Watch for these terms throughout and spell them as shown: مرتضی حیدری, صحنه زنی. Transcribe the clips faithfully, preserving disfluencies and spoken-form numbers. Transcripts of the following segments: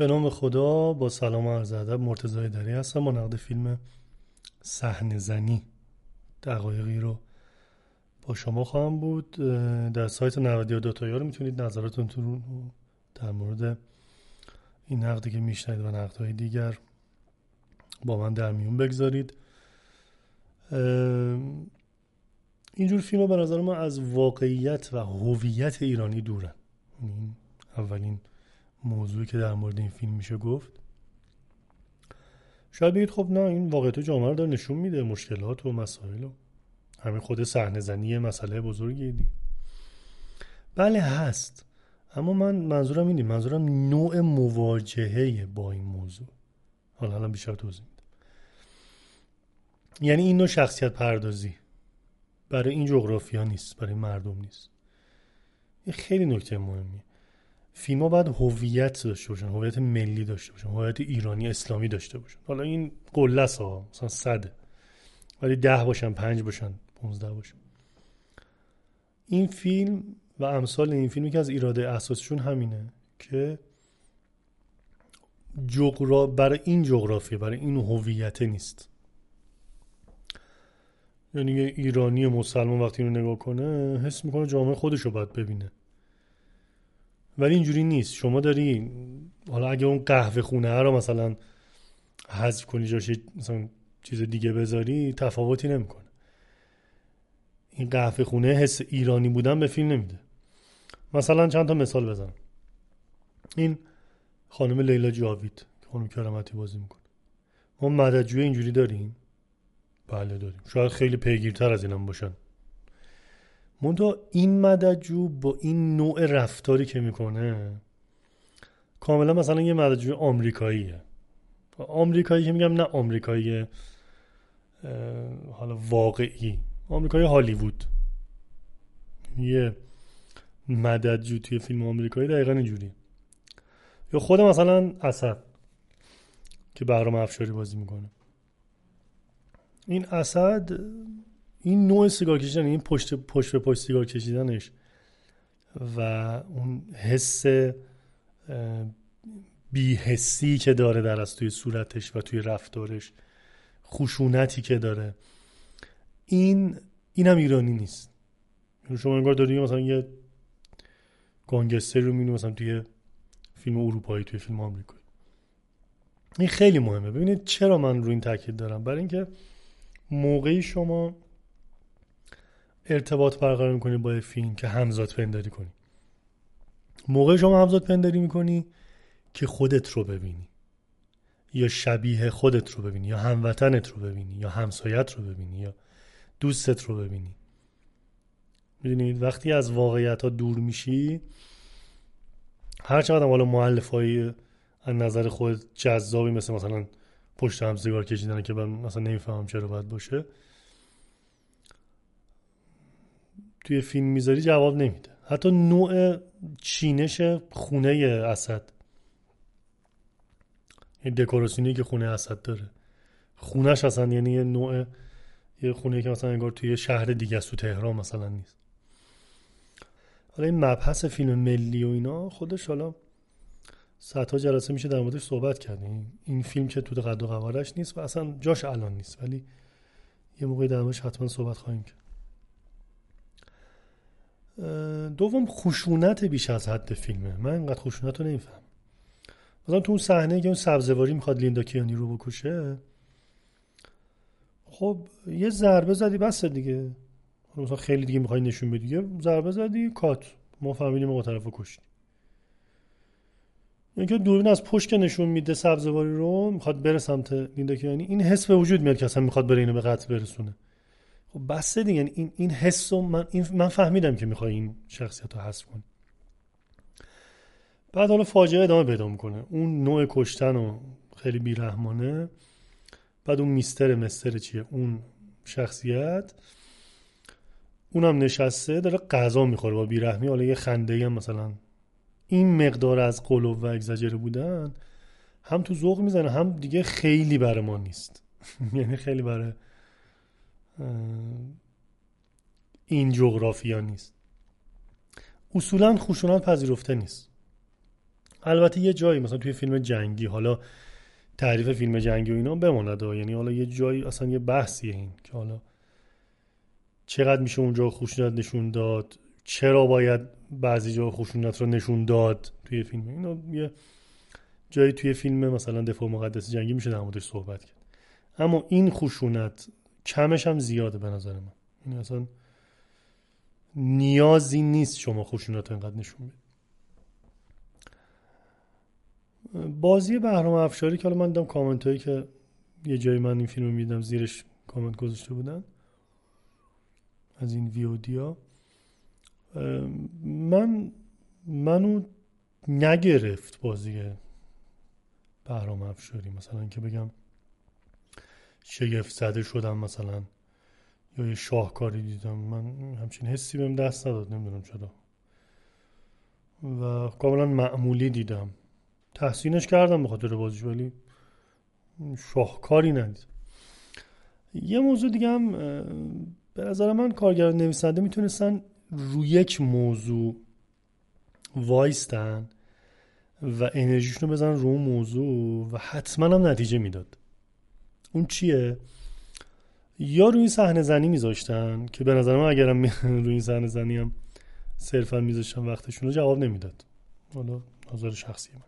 به نام خدا. با سلام و عرض ادب، مرتضی حیدری هستم با نقد فیلم صحنه زنی. دقایقی رو با شما خواهم بود. در سایت نود و دو تا یار میتونید نظراتتون رو در مورد این نقدی که میشنید و نقدهای دیگر با من در میون بگذارید. اینجور فیلم ها به نظر من از واقعیت و هویت ایرانی دورن. این اولین موضوعی که در مورد این فیلم میشه گفت. شاید بگید خب نه، این واقعیت و جامعه رو داره نشون میده، مشکلات و مسائل و همین خود صحنه زنی مسئله بزرگی دی. بله هست، اما من منظورم اینه، منظورم نوع مواجهه با این موضوع. حالا حالا بیشتر توضیح میدم. یعنی این نوع شخصیت پردازی برای این جغرافیا نیست، برای مردم نیست. این خیلی نکته مهمیه. فیلم‌ها باید هویت داشته باشن، هویت ملی داشته باشن، هویت ایرانی اسلامی داشته باشن. حالا این قلص ها مثلا صد، ولی ده باشن، پنج باشن، پونزده باشن. این فیلم و امثال این فیلمی که از ایراده اساسشون همینه که جغرا... برای این جغرافیه، برای این هویت نیست. یعنی ایرانی مسلمان وقتی اینو نگاه کنه حس میکنه جامعه خودشو باید ببینه، ولی اینجوری نیست. شما داری حالا اگه اون قهوه خونه رو مثلا حذف کنی، جاش مثلا چیز دیگه بذاری، تفاوتی نمیکنه. این قهوه خونه حس ایرانی بودن به فیلم نمیده. مثلا چند تا مثال بزنم. این خانم لیلا جاوید، خانم کرامتی بازی میکنه. ما مددجوی اینجوری داریم؟ بله داریم، شاید خیلی پیگیرتر از اینم باشن. منتها این مددجو با این نوع رفتاری که میکنه کاملا مثلا یه مددجو آمریکاییه. آمریکایی که میگم نه آمریکایی حالا واقعی، آمریکایی هالیوود. یه مددجو توی فیلم آمریکایی دقیقاً اینجوریه. یا خود مثلا اسد که بهرام افشاری بازی میکنه. این اسد، این نوع سیگار کشیدن، این پشت پشت به پشت سیگار کشیدنش و اون حس بی‌حسی که داره در از توی صورتش و توی رفتارش، خشونتی که داره، این اینم ایرانی نیست. شما انگار دارید مثلا یه گانگستر رو می‌بینید مثلا توی فیلم اروپایی، توی فیلم آمریکایی. این خیلی مهمه. ببینید چرا من رو این تاکید دارم؟ برای اینکه موقعی شما ارتباط برقرار میکنی با یه فیلم که همزاد پنداری کنی، موقعی شما همزاد پنداری میکنی که خودت رو ببینی، یا شبیه خودت رو ببینی، یا هموطنت رو ببینی، یا همسایت رو ببینی، یا دوستت رو ببینی. میدونید وقتی از واقعیت ها دور میشی، هر چقدر حالا مؤلفه‌های از نظر خود جذابی مثل مثلا پشت هم سیگار کشیدن که من مثلا نمیفهمم چرا باید باشه، توی فیلم میذاری جواب نمیده. حتی نوع چینش خونه اسد، این دکوراسیونی که خونه اسد داره، خونهش اصلا یعنی یه نوع یه خونه که مثلا انگار توی شهر دیگه است، تو تهران مثلا نیست. حالا این مبحث فیلم ملی و اینا خودش حالا صدها جلسه میشه در موردش صحبت کردیم. این فیلم که تو قد و قوارش نیست و اصلا جاش الان نیست، ولی یه موقعی در موردش حتما صحبت خواهیم کرد. دوم، خشونت بیش از حد فیلمه. من اینقدر خشونت رو نمیفهم. مثلا تو اون صحنه که اون سبزواری میخواد لیندا کیانی رو بکشه، خب یه ضربه زدی بس دیگه، مثلا خیلی دیگه میخوای نشون بدی، یه ضربه زدی کات، ما فهمیدیم ما طرفو کشتیم. اینکه دوربین از پشت که نشون میده سبزواری رو، میخواد بره سمت لیندا کیانی، این حس به وجود میاد که اصلا میخواد بره اینو به قتل برسونه. خب بس دیگه، این این حسو من این من فهمیدم که میخوای این شخصیت رو حذف کنی. بعد حالا فاجعه ادامه پیدا میکنه، اون نوع کشتن و خیلی بیرحمانه. بعد اون میستر مستر چیه، اون شخصیت اونم نشسته داره غذا میخوره با بیرحمی. حالا یه خنده‌ای هم مثلا این مقدار از قلو و اگزاجره بودن هم تو ذوق میزنه، هم دیگه خیلی برای ما نیست. یعنی خیلی برای این جغرافیا نیست. اصولا خشونت پذیرفته نیست. البته یه جایی مثلا توی فیلم جنگی، حالا تعریف فیلم جنگی و اینا بماند، یعنی حالا یه جایی اصلا یه بحثیه این که حالا چقدر میشه اونجا خشونت نشون داد، چرا باید بعضی جا خشونت رو نشون داد توی فیلم. اینا یه جایی توی فیلم مثلا دفاع مقدس جنگی میشه در موردش صحبت کرد، اما این خشونت کمش هم زیاده به نظر من. این اصلا نیازی نیست شما خشونت انقدر نشون بدید. بازی بهرام افشاری که حالا من دیدم کامنت هایی که یه جایی من این فیلم رو میدم زیرش کامنت گذاشته بودن از این ویودیا، من منو نگرفت بازی بهرام افشاری، مثلا که بگم شگفت زده شدم مثلا یا یه شاهکاری دیدم، من همچین حسی بهم دست نداد، نمیدونم چرا، و کاملا معمولی دیدم. تحسینش کردم به خاطر بازیش، ولی شاهکاری ندید. یه موضوع دیگه هم به نظر من کارگردان نویسنده میتونستن روی یک موضوع وایستن و انرژیشون رو بزنن رو اون موضوع و حتما هم نتیجه میداد. اون چیه؟ یا روی صحنه زنی میذاشتن که به نظر من اگرم روی صحنه زنی هم صرفا میذاشتن وقتشون رو جواب نمیداد، حالا نظر شخصی من.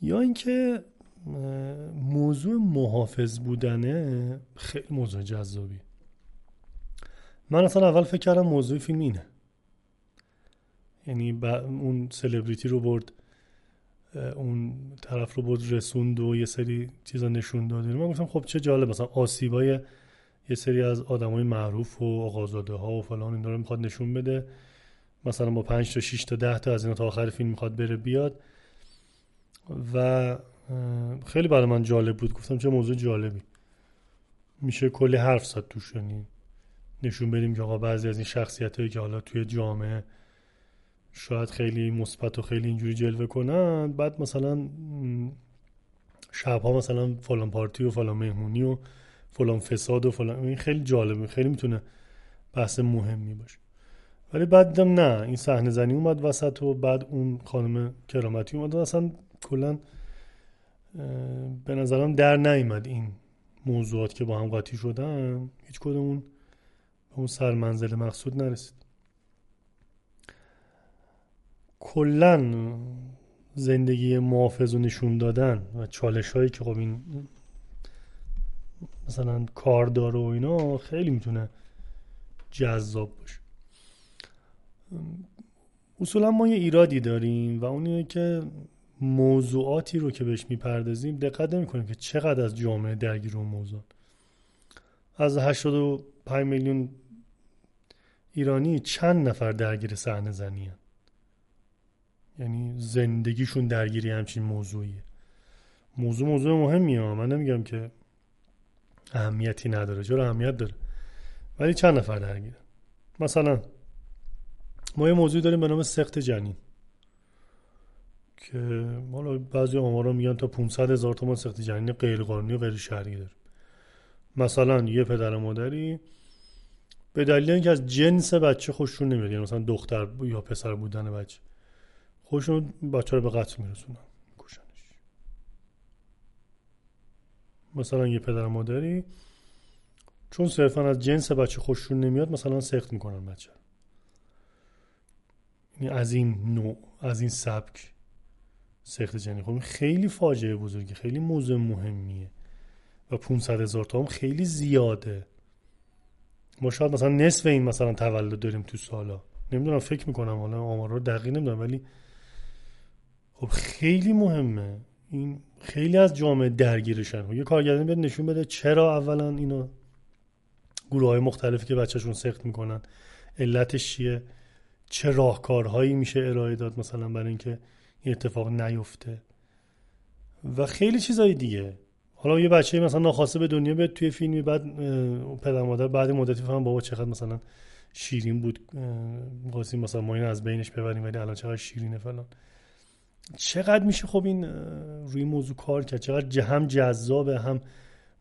یا اینکه موضوع محافظ بودنه خیلی موضوع جذابی. من اصلا اول فکر کردم موضوع فیلم اینه، یعنی اون سلبریتی رو برد، اون طرف رو برد رسوند و یه سری چیزا نشون داد. من گفتم خب چه جالب، مثلا آسیبای یه سری از آدمای معروف و آقازاده ها و فلان اینا رو میخواد نشون بده، مثلا با پنج تا شش تا ده تا از اینا تا آخر فیلم میخواد بره بیاد، و خیلی برای من جالب بود. گفتم چه موضوع جالبی، میشه کلی حرف زد توش، یعنی نشون بدیم که آقا بعضی از این شخصیتایی که حالا توی جامعه شاید خیلی مثبت و خیلی اینجوری جلوه کنن، بعد مثلا شبها مثلا فلان پارتی و فلان مهمونی و فلان فساد و فلان، این خیلی جالبه، خیلی میتونه بحث مهمی باشه. ولی بعدم نه، این صحنه زنی اومد وسط و بعد اون خانم کرامتی اومد و اصلا کلا به نظرم در نیامد این موضوعات که با هم قاطی شدن، هیچ کدوم به اون سرمنزل مقصود نرسید. کلا زندگی محافظ و نشون دادن و چالش هایی که خب این مثلا کار داره و اینا خیلی میتونه جذاب باشه. اصولا ما یه ایرادی داریم و اونیه که موضوعاتی رو که بهش میپردازیم دقت نمی‌کنیم که چقدر از جامعه درگیر اون موضوع. از هشتاد و پنج میلیون ایرانی چند نفر درگیر صحنه زنی هستن؟ یعنی زندگیشون درگیری همچین موضوعیه. موضوع موضوع مهمیه، من نمیگم که اهمیتی نداره، چرا اهمیت داره، ولی چند نفر درگیرن. مثلا ما یه موضوع داریم به نام سقط جنین که حالا بعضی آمارا میگن تا پانصد هزار تومان سقط جنین غیر قانونی و غیر شرعی داره. مثلا یه پدر مادری به دلیل اینکه از جنس بچه خوششون نمیاد، یعنی مثلا دختر یا پسر بودن بچه، خوششون بچه رو به قتل میرسونن، میکشنش. مثلا یه پدر مادری چون صرفا از جنس بچه خوششون نمیاد مثلا سقط میکنن بچه، یعنی از این نوع، از این سبک سقط جنین. خب خیلی فاجعه بزرگی، خیلی موضوع مهمیه و پانصد هزار تا هم خیلی زیاده. ما شاید مثلا نصف این مثلا تولد داریم تو سالا، نمیدونم، فکر میکنم، حالا آمار رو دقیق نمیدونم، ولی خب خیلی مهمه، این خیلی از جامعه درگیرشن. یه کارگردان بیاد نشون بده چرا اولا اینا گروه های مختلفی که بچهشون سقط میکنن علتش چیه، چه راهکارهایی میشه ارائه داد مثلا برای اینکه این اتفاق نیفته و خیلی چیزای دیگه. حالا یه بچه مثلا ناخواسته به دنیا بیاد توی فیلمی، بعد پدر مادر بعد مدتی فهمن بابا چقدر مثلا شیرین بود، قاسم مثلا ما این از بینش ببریم ولی الان چقدر شیرینه فلان. چقدر میشه خب این روی موضوع کار کرد، چقدر هم جذابه، هم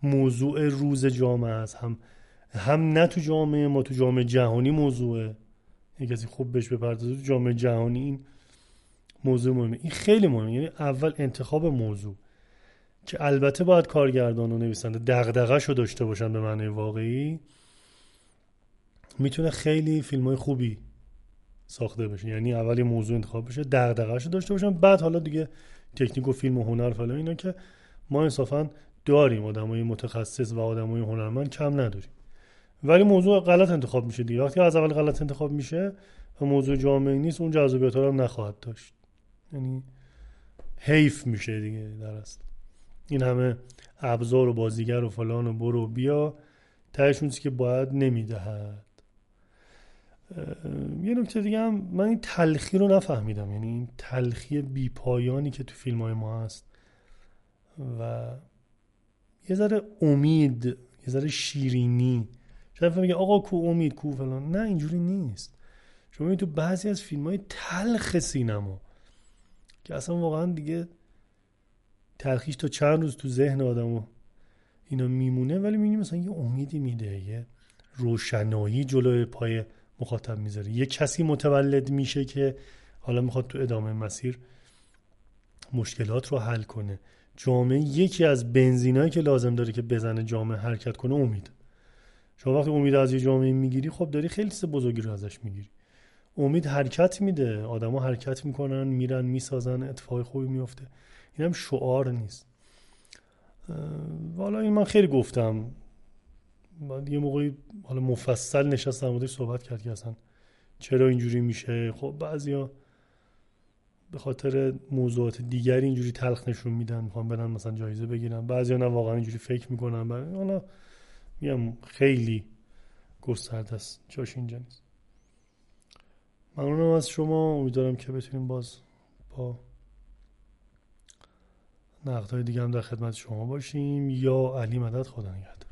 موضوع روز جامعه است، هم هم نه تو جامعه ما، تو جامعه جهانی موضوعه، یه کسی خوب بهش بپردازه تو جامعه جهانی این موضوع مهمه. این خیلی مهمه. یعنی اول انتخاب موضوع، که البته باید کارگردان و نویسنده دغدغه‌شو داشته باشن به معنی واقعی، میتونه خیلی فیلم‌های خوبی ساخته بشه. یعنی اولی موضوع انتخاب بشه، دغدغه‌شو داشته باشن، بعد حالا دیگه تکنیک و فیلم و هنر فلان اینا که ما انصافا داریم، آدمای متخصص و آدمای هنرمند کم نداریم. ولی موضوع غلط انتخاب میشه دیگه. وقتی از اول غلط انتخاب میشه و موضوع جامعی نیست، اون جذابیت رو هم نخواهد داشت. یعنی حیف میشه دیگه در اصل. این همه ابزار و بازیگر و فلان و برو بیا، تهشون چیزی که باید نمیدهد. یه نکته دیگه هم من این تلخی رو نفهمیدم، یعنی این تلخی بی پایانی که تو فیلم‌های ما هست و یه ذره امید، یه ذره شیرینی. شاید میگه آقا کو امید کو فلان، نه اینجوری نیست. شما میبینید تو بعضی از فیلم‌های تلخ سینما که اصلا واقعا دیگه تلخیش تا چند روز تو ذهن آدمو اینا میمونه، ولی میبینی مثلا یه امیدی میده، یه روشنایی جلوی پای مخاطب میذاره، یه کسی متولد میشه که حالا میخواد تو ادامه مسیر مشکلات رو حل کنه. جامعه یکی از بنزینایی که لازم داره که بزنه جامعه حرکت کنه امید. شما وقتی امید از یه جامعه میگیری، خب داری خیلی چیز بزرگی رو ازش میگیری. امید حرکت میده، آدما حرکت میکنن، میرن میسازن، اتفاقی خوبی میفته. اینم شعار نیست. والا این من خیلی گفتم، بعد یه موقعی حالا مفصل نشستم بودش صحبت کرد که اصلا چرا اینجوری میشه. خب بعضیا به خاطر موضوعات دیگری اینجوری تلخ نشون میدن، میخوان برن مثلا جایزه بگیرن. بعضیا نه واقعا اینجوری فکر میکنن. حالا میگم خیلی گسترده است، جاش اینجا نیست. ممنونم از شما، امیدوارم که بتونیم باز با نقدهای دیگه هم در خدمت شما باشیم. یا علی مدد، خدا نگهدار.